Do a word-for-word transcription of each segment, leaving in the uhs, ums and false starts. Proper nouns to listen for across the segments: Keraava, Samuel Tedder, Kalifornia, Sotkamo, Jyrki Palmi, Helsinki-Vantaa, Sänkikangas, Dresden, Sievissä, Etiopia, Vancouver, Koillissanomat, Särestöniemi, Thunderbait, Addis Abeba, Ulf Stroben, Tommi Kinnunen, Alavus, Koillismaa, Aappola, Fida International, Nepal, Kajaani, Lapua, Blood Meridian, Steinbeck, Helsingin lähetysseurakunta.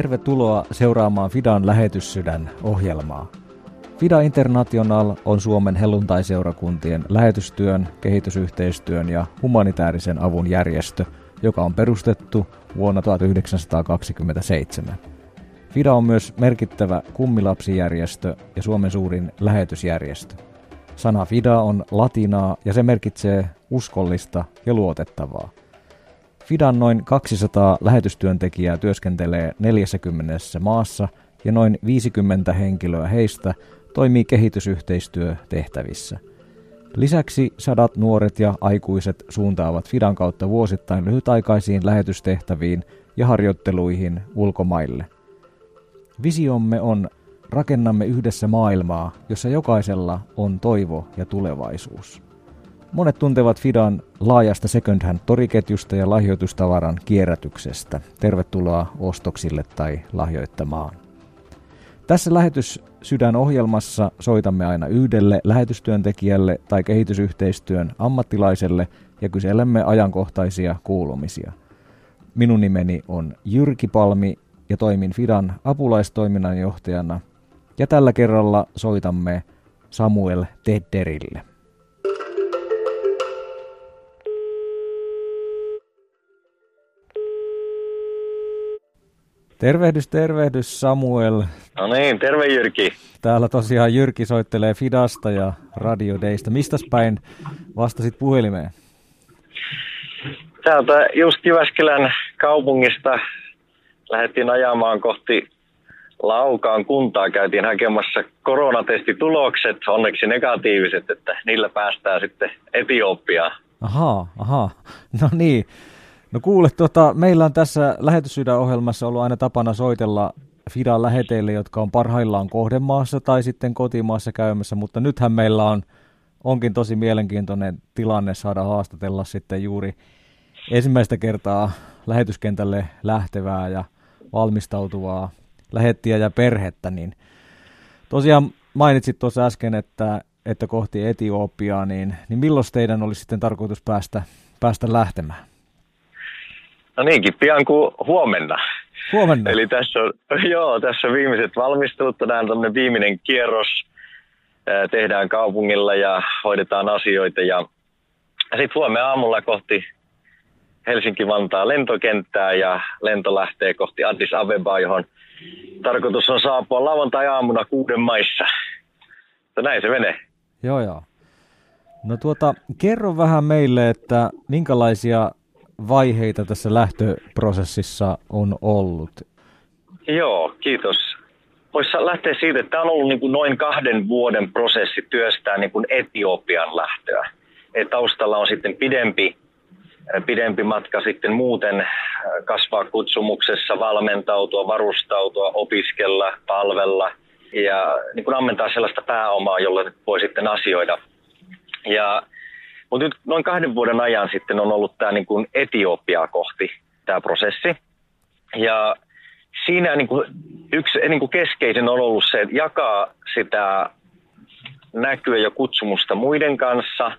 Tervetuloa seuraamaan Fidan lähetyssydän ohjelmaa. Fida International on Suomen helluntaiseurakuntien lähetystyön, kehitysyhteistyön ja humanitaarisen avun järjestö, joka on perustettu vuonna tuhatyhdeksänsataakaksikymmentäseitsemän. Fida on myös merkittävä kummilapsijärjestö ja Suomen suurin lähetysjärjestö. Sana Fida on latinaa ja se merkitsee uskollista ja luotettavaa. Fidan noin kaksisataa lähetystyöntekijää työskentelee neljäkymmentä maassa ja noin viisikymmentä henkilöä heistä toimii kehitysyhteistyötehtävissä. Lisäksi sadat nuoret ja aikuiset suuntaavat Fidan kautta vuosittain lyhytaikaisiin lähetystehtäviin ja harjoitteluihin ulkomaille. Visiomme on: rakennamme yhdessä maailmaa, jossa jokaisella on toivo ja tulevaisuus. Monet tuntevat Fidan laajasta second hand -toriketjusta ja lahjoitustavaran kierrätyksestä. Tervetuloa ostoksille tai lahjoittamaan. Tässä lähetyssydän ohjelmassa soitamme aina yhdelle lähetystyöntekijälle tai kehitysyhteistyön ammattilaiselle ja kyselemme ajankohtaisia kuulumisia. Minun nimeni on Jyrki Palmi ja toimin Fidan apulaistoiminnanjohtajana, ja tällä kerralla soitamme Samuel Tedderille. Tervehdys, tervehdys Samuel. No niin, terve Jyrki. Täällä tosiaan Jyrki soittelee Fidasta ja Radio Daysta. Mistäs päin vastasit puhelimeen? Täältä just Jyväskylän kaupungista lähdettiin ajamaan kohti Laukaan kuntaa. Käytiin hakemassa koronatestitulokset, onneksi negatiiviset, että niillä päästään sitten Etiopiaan. Ahaa, ahaa. No niin. No kuule, tota, meillä on tässä lähetyssydänohjelmassa ollut aina tapana soitella Fidan läheteille, jotka on parhaillaan kohdemaassa tai sitten kotimaassa käymässä, mutta nythän meillä on, onkin tosi mielenkiintoinen tilanne saada haastatella sitten juuri ensimmäistä kertaa lähetyskentälle lähtevää ja valmistautuvaa lähettiä ja perhettä. Niin tosiaan mainitsit tuossa äsken, että, että kohti Etiopiaa, niin, niin milloin teidän olisi sitten tarkoitus päästä, päästä lähtemään? No niinkin, pian kuin huomenna. Huomenna? Eli tässä on, joo, tässä on viimeiset valmistelut. Tänään tämmöinen viimeinen kierros tehdään kaupungilla ja hoidetaan asioita. Ja sitten huomenna aamulla kohti Helsinki-Vantaa lentokenttää ja lento lähtee kohti Addis Abebaa, johon tarkoitus on saapua lauantai-aamuna kuuden maissa. Mutta näin se menee. Joo, joo. No tuota, kerro vähän meille, että minkälaisia vaiheita tässä lähtöprosessissa on ollut? Joo, kiitos. Voisi lähteä siitä, että tämä on ollut niin kuin noin kahden vuoden prosessi työstää niin kuin Etiopian lähtöä. Et taustalla on sitten pidempi, pidempi matka sitten muuten kasvaa kutsumuksessa, valmentautua, varustautua, opiskella, palvella ja niin kuin ammentaa sellaista pääomaa, jolla voi sitten asioida. Ja mutta nyt noin kahden vuoden ajan sitten on ollut tämä niin kuin Etiopiaa kohti tämä prosessi. Ja siinä niin kuin yksi niin kuin keskeisin on ollut se, että jakaa sitä näkyä ja kutsumusta muiden kanssa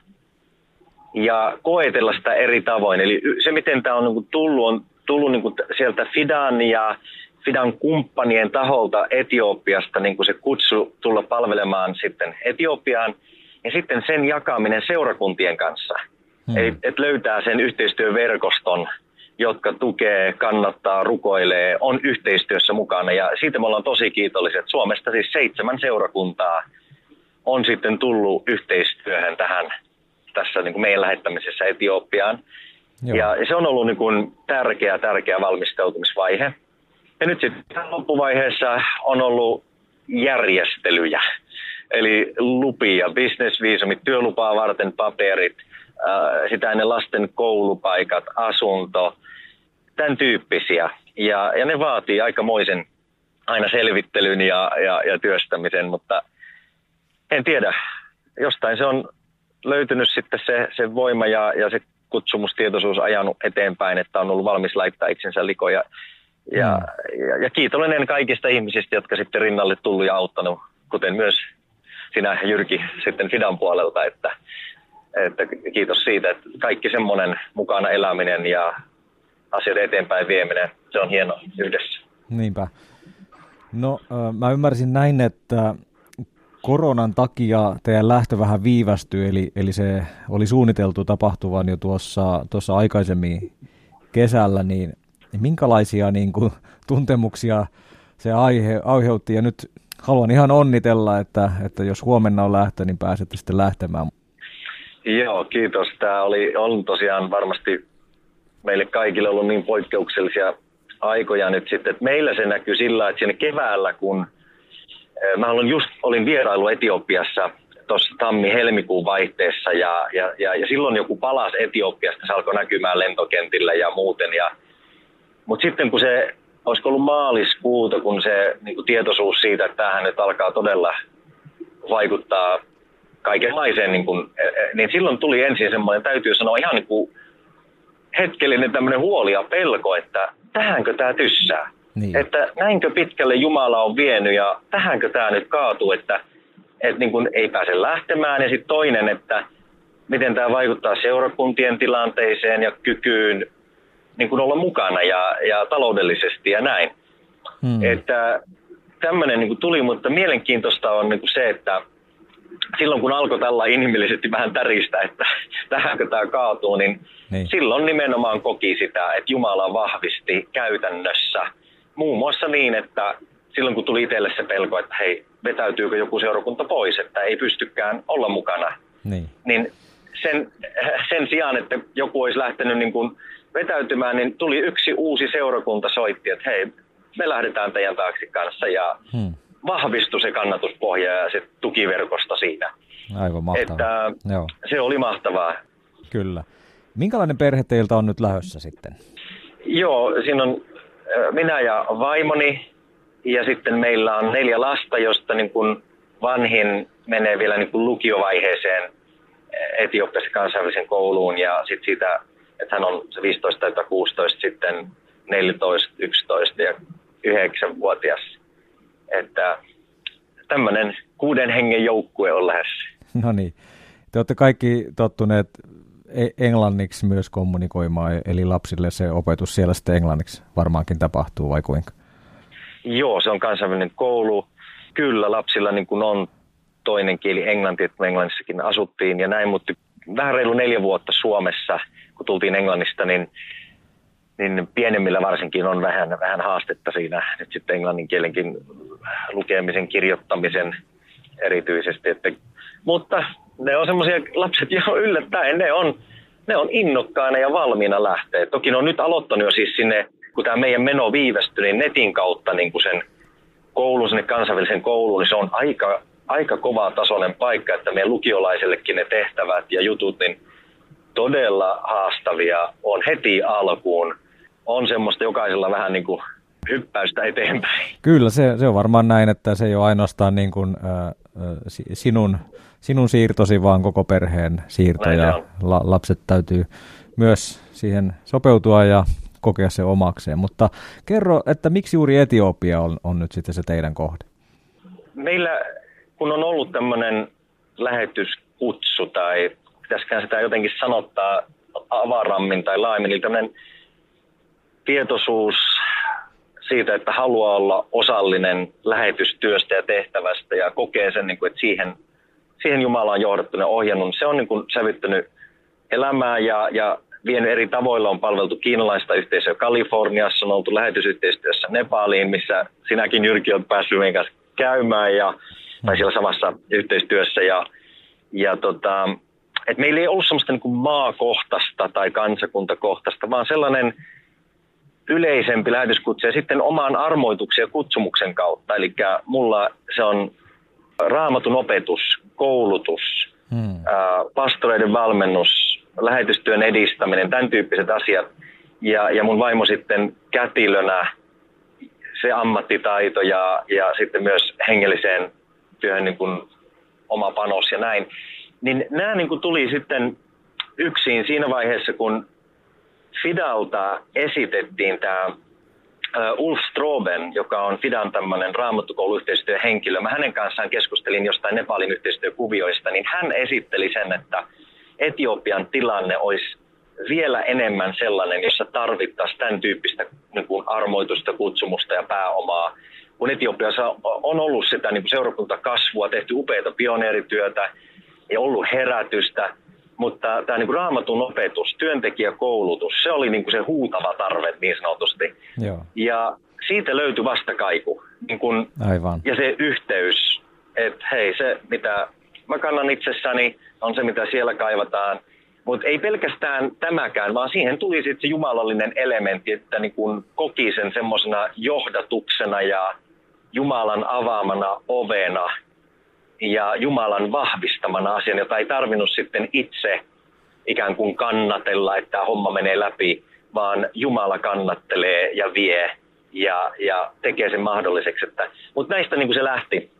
ja koetella sitä eri tavoin. Eli se, miten tämä on niin kuin tullut, on tullut niin kuin sieltä Fidan ja Fidan kumppanien taholta Etiopiasta niin kuin se kutsu tulla palvelemaan sitten Etiopiaan. Ja sitten sen jakaminen seurakuntien kanssa, hmm. eli että löytää sen yhteistyöverkoston, jotka tukee, kannattaa, rukoilee, on yhteistyössä mukana. Ja siitä me ollaan tosi kiitolliset. Suomesta siis seitsemän seurakuntaa on sitten tullut yhteistyöhön tähän tässä niin kuin meidän lähettämisessä Etiopiaan. Joo. Ja se on ollut niin kuin tärkeä, tärkeä valmistautumisvaihe. Ja nyt sitten loppuvaiheessa on ollut järjestelyjä. Eli lupia, bisnesviisumit, työlupaa varten paperit, sitä ennen lasten koulupaikat, asunto, tämän tyyppisiä. Ja, ja ne vaatii aikamoisen aina selvittelyn ja, ja, ja työstämisen, mutta en tiedä. Jostain se on löytynyt sitten se, se voima ja, ja se kutsumustietoisuus ajanut eteenpäin, että on ollut valmis laittaa itsensä likoja. Ja, mm. ja, ja kiitollinen kaikista ihmisistä, jotka sitten rinnalle tullut ja auttanut, kuten myös sinä, Jyrki, sitten Fidan puolelta, että, että kiitos siitä, että kaikki semmoinen mukana eläminen ja asioiden eteenpäin vieminen, se on hieno yhdessä. Niinpä. No, äh, mä ymmärsin näin, että koronan takia teidän lähtö vähän viivästyi, eli, eli se oli suunniteltu tapahtuvan jo tuossa, tuossa aikaisemmin kesällä, niin minkälaisia niin kuin, tuntemuksia se aihe, aiheutti, ja nyt haluan ihan onnitella, että, että jos huomenna on lähtö, niin pääsette sitten lähtemään. Joo, kiitos. Tämä oli on tosiaan varmasti meille kaikille ollut niin poikkeuksellisia aikoja nyt sitten, että meillä se näkyy sillä, että siinä keväällä, kun mä olin just olin vierailu Etiopiassa tuossa tammi-helmikuun vaihteessa, ja, ja, ja, ja silloin joku palasi Etiopiasta, se alkoi näkymään lentokentillä ja muuten, ja, mutta sitten kun se, olisiko ollut maaliskuuta, kun se niin kuin tietoisuus siitä, että tämähän nyt alkaa todella vaikuttaa kaikenlaiseen, niin, kuin, niin silloin tuli ensin semmoinen, täytyy sanoa ihan niin kuin hetkellinen tämmöinen huoli ja pelko, että tähänkö tämä tyssää? Niin. Että näinkö pitkälle Jumala on vienyt ja tähänkö tämä nyt kaatuu, että, että niin kuin ei pääse lähtemään. Ja sitten toinen, että miten tämä vaikuttaa seurakuntien tilanteeseen ja kykyyn niin kuin olla mukana ja, ja taloudellisesti ja näin. Hmm. Että tämmöinen niin kuin tuli, mutta mielenkiintoista on niin kuin se, että silloin kun alkoi tällä inhimillisesti vähän täristä, että tähänkö tämä kaatuu, niin, niin silloin nimenomaan koki sitä, että Jumala vahvisti käytännössä. Muun muassa niin, että silloin kun tuli itselle se pelko, että hei, vetäytyykö joku seurakunta pois, että ei pystykään olla mukana, niin, niin sen, sen sijaan, että joku olisi lähtenyt niin kuin vetäytymään, niin tuli yksi uusi seurakunta soitti, että hei, me lähdetään teidän taakse kanssa ja hmm. vahvistui se kannatuspohja ja se tukiverkosto siinä. Aivan mahtavaa. Että joo, se oli mahtavaa. Kyllä. Minkälainen perhe teiltä on nyt lähdössä sitten? Joo, siinä on minä ja vaimoni, ja sitten meillä on neljä lasta, josta niin kuin vanhin menee vielä niin kuin lukiovaiheeseen Etiopiassa kansainvälisen kouluun, ja sitten siitä, että hän on se viisitoista tai kuusitoista, sitten neljätoista, yksitoista ja yhdeksänvuotias. Että tämmöinen kuuden hengen joukkue on lähes. No niin, te olette kaikki tottuneet englanniksi myös kommunikoimaan, eli lapsille se opetus siellä sitten englanniksi varmaankin tapahtuu, vai kuinka? Joo, se on kansainvälinen koulu. Kyllä, lapsilla niin kuin on toinen kieli englanti, että me Englannissakin asuttiin ja näin, mutta vähän reilu neljä vuotta Suomessa, kun tultiin Englannista, niin, niin pienemmillä varsinkin on vähän, vähän haastetta siinä nyt sitten englannin kielenkin lukemisen, kirjoittamisen erityisesti, että, mutta ne on semmoisia lapset, joilla yllättäen ne on, ne on innokkaana ja valmiina lähtee. Toki ne on nyt aloittanut jo siis sinne, kun tämä meidän meno viivästyi, niin netin kautta niin kuin sen koulun, sinne kansainvälisen kouluun, niin se on aika, aika kova tasoinen paikka, että meidän lukiolaisellekin ne tehtävät ja jutut, niin todella haastavia on heti alkuun. On semmoista jokaisella vähän niin kuin hyppäystä eteenpäin. Kyllä, se, se on varmaan näin, että se ei ole ainoastaan niin kuin, äh, sinun... Sinun siirtosi, vaan koko perheen siirto, ja la- lapset täytyy myös siihen sopeutua ja kokea se omakseen. Mutta kerro, että miksi juuri Etiopia on, on nyt sitten se teidän kohde? Meillä, kun on ollut tämmöinen lähetyskutsu, tai pitäisikään sitä jotenkin sanottaa avarammin tai laajemmin, eli tämmöinen tietoisuus siitä, että haluaa olla osallinen lähetystyöstä ja tehtävästä, ja kokee sen, että siihen... Siihen Jumala on johdattunut ja ohjannut. Se on niin kuin sävyttänyt elämää ja, ja vienyt eri tavoilla. On palveltu kiinalaista yhteisöä Kaliforniassa, on oltu lähetysyhteistyössä Nepaliin, missä sinäkin Jyrki on päässyt meidän kanssa käymään ja, tai siellä samassa yhteistyössä. Ja, ja tota, et meillä ei ollut sellaista niin kuin maakohtaista tai kansakuntakohtaista, vaan sellainen yleisempi lähetyskutsu ja sitten oman armoituksen ja kutsumuksen kautta. Eli mulla se on Raamatun opetus, koulutus, hmm. ää, pastoreiden valmennus, lähetystyön edistäminen, tämän tyyppiset asiat. Ja, ja mun vaimo sitten kätilönä, se ammattitaito ja, ja sitten myös hengelliseen työhön niin kuin oma panos ja näin. Niin nämä niin kuin tuli sitten yksin siinä vaiheessa, kun Fidalta esitettiin tämä Ulf Stroben, joka on Fidan tämmöinen raamattukouluyhteistyöhenkilö. Mä hänen kanssaan keskustelin jostain Nepalin yhteistyökuvioista, niin hän esitteli sen, että Etiopian tilanne olisi vielä enemmän sellainen, jossa tarvittaisiin tämän tyyppistä niin kuin armoitusta, kutsumusta ja pääomaa. Kun Etiopiassa on ollut sitä niin kuin seurakuntakasvua, tehty upeita pioneerityötä ja ollut herätystä, mutta tämä niin kuin raamatun opetus, työntekijäkoulutus, se oli niin kuin se huutava tarve niin sanotusti. Joo. Ja siitä löytyi vastakaiku niin kuin, aivan. Ja se yhteys, että hei, se mitä mä kannan itsessäni on se, mitä siellä kaivataan. Mutta ei pelkästään tämäkään, vaan siihen tuli sitten se jumalallinen elementti, että niin kun koki sen semmoisena johdatuksena ja Jumalan avaamana ovena ja Jumalan vahvistamana asian, jota ei tarvinnut sitten itse ikään kuin kannatella, että tämä homma menee läpi, vaan Jumala kannattelee ja vie ja, ja tekee sen mahdolliseksi. Mutta näistä niin kun se lähti.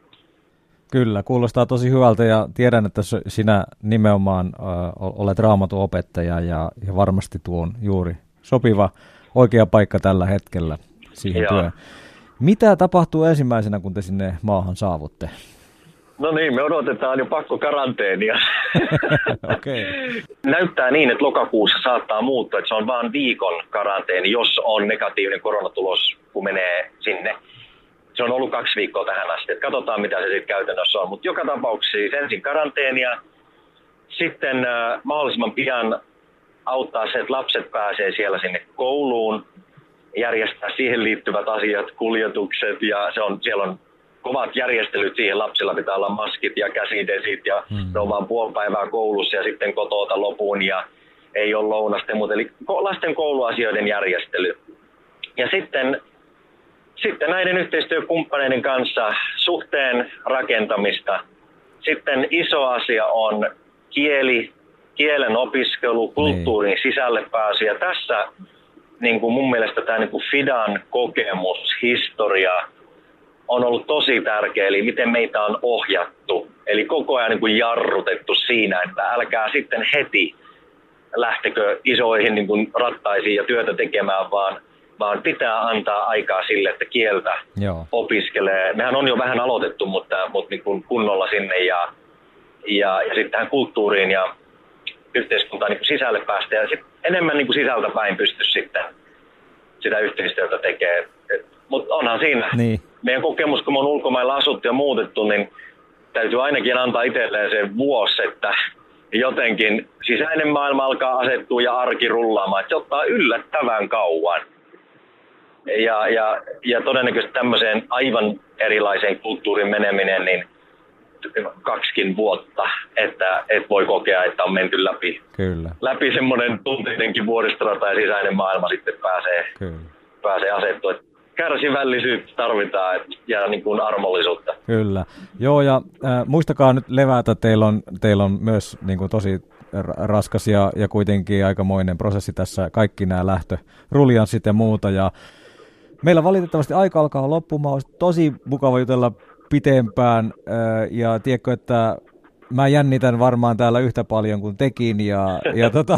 Kyllä, kuulostaa tosi hyvältä ja tiedän, että sinä nimenomaan ö, olet raamatun opettaja ja, ja varmasti tuo on juuri sopiva oikea paikka tällä hetkellä siihen työhön. Mitä tapahtuu ensimmäisenä, kun te sinne maahan saavutte? No niin, me odotetaan jo pakko karanteenia. Okay. Näyttää niin, että lokakuussa saattaa muuttua, että se on vain viikon karanteeni, jos on negatiivinen koronatulos, kun menee sinne. Se on ollut kaksi viikkoa tähän asti, että katsotaan mitä se sitten käytännössä on, mutta joka tapauksessa siis ensin karanteenia, sitten äh, mahdollisimman pian auttaa se, että lapset pääsee siellä sinne kouluun, järjestää siihen liittyvät asiat, kuljetukset ja se on, siellä on kovat järjestelyt siihen, lapsilla pitää olla maskit ja käsidesit ja mm. ne on vaan puoli päivää koulussa ja sitten kotouta lopun ja ei ole lounasta, mutta eli lasten kouluasioiden järjestely ja sitten Sitten näiden yhteistyökumppaneiden kanssa suhteen rakentamista. Sitten iso asia on kieli, kielen opiskelu, kulttuurin sisälle pääsy. Ja tässä niin kuin mun mielestä tämä niin kuin Fidan kokemus, historia on ollut tosi tärkeä. Eli miten meitä on ohjattu. Eli koko ajan niin kuin jarrutettu siinä, että älkää sitten heti lähtekö isoihin niin kuin rattaisiin ja työtä tekemään, vaan... vaan pitää antaa aikaa sille, että kieltä Joo. opiskelee. Mehän on jo vähän aloitettu, mutta, mutta niin kuin kunnolla sinne ja, ja, ja sitten tähän kulttuuriin ja yhteiskuntaan niin sisälle päästä. Ja sit enemmän niin kuin sisältä päin pystyisi sitten sitä yhteistyötä tekemään. Mutta onhan siinä. Niin. Meidän kokemus, kun me on ulkomailla asuttu ja muutettu, niin täytyy ainakin antaa itselleen se vuosi, että jotenkin sisäinen maailma alkaa asettua ja arki rullaamaan. Se ottaa yllättävän kauan. Ja, ja, ja todennäköisesti tämmöiseen aivan erilaiseen kulttuurin meneminen, niin kaksikin vuotta, että et voi kokea, että on menty läpi. Kyllä. Läpi semmoinen tunteidenkin vuoristorata ja sisäinen maailma sitten pääsee, pääsee asettua. Kärsivällisyyttä tarvitaan ja niin kuin armollisuutta. Kyllä. Joo, ja äh, muistakaa nyt levätä, teillä on, teillä on myös niin kuin tosi... raskas ja, ja kuitenkin aikamoinen prosessi tässä, kaikki nämä lähtöruljanssit ja muuta. Ja meillä valitettavasti aika alkaa loppumaan, olisi tosi mukava jutella pitempään ja tiedätkö, että mä jännitän varmaan täällä yhtä paljon kuin tekin ja, ja tota,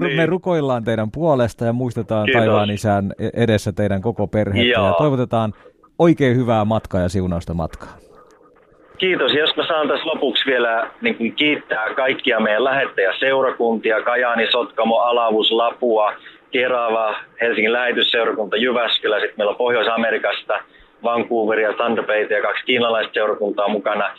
niin. Me rukoillaan teidän puolesta ja muistetaan Kiitos. Taivaan Isän edessä teidän koko perhettä ja, ja toivotetaan oikein hyvää matkaa ja siunausta matkaa. Kiitos. Jos mä saan tässä lopuksi vielä niin kuin kiittää kaikkia meidän lähettäjäseurakuntia, Kajaani, Sotkamo, Alavus, Lapua, Keraava, Helsingin lähetysseurakunta, Jyväskylä, sitten meillä on Pohjois-Amerikasta, Vancouveria, Thunderbait ja kaksi kiinalaista seurakuntaa mukana.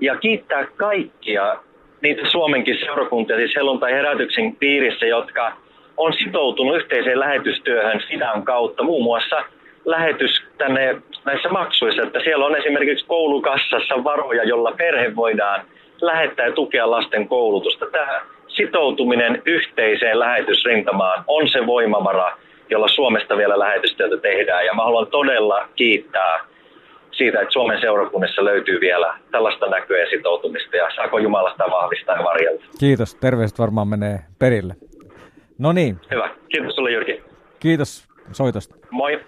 Ja kiittää kaikkia niitä Suomenkin seurakuntia, siis helluntai-herätyksen piirissä, jotka on sitoutunut yhteiseen lähetystyöhön Fidan kautta, muun muassa lähetys tänne näissä maksuissa, että siellä on esimerkiksi koulukassassa varoja, jolla perhe voidaan lähettää ja tukea lasten koulutusta. Tämä sitoutuminen yhteiseen lähetysrintamaan on se voimavara, jolla Suomesta vielä lähetystyötä tehdään. Ja mä haluan todella kiittää siitä, että Suomen seurakunnissa löytyy vielä tällaista näköä ja sitoutumista. Ja saako Jumalasta vahvistaa ja varjella. Kiitos. Terveiset varmaan menee perille. No niin. Hyvä. Kiitos sulle, Jyrki. Kiitos soitosta. Moi.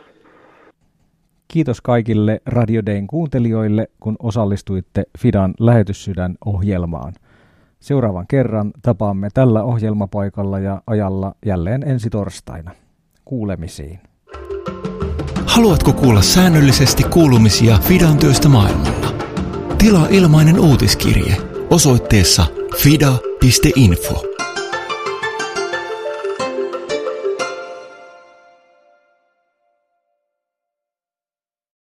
Kiitos kaikille Radio Dayn kuuntelijoille, kun osallistuitte Fidan Lähetyssydän ohjelmaan. Seuraavan kerran tapaamme tällä ohjelmapaikalla ja ajalla jälleen ensi torstaina. Kuulemisiin. Haluatko kuulla säännöllisesti kuulumisia Fidan työstä maailmalla? Tilaa ilmainen uutiskirje osoitteessa fida piste info.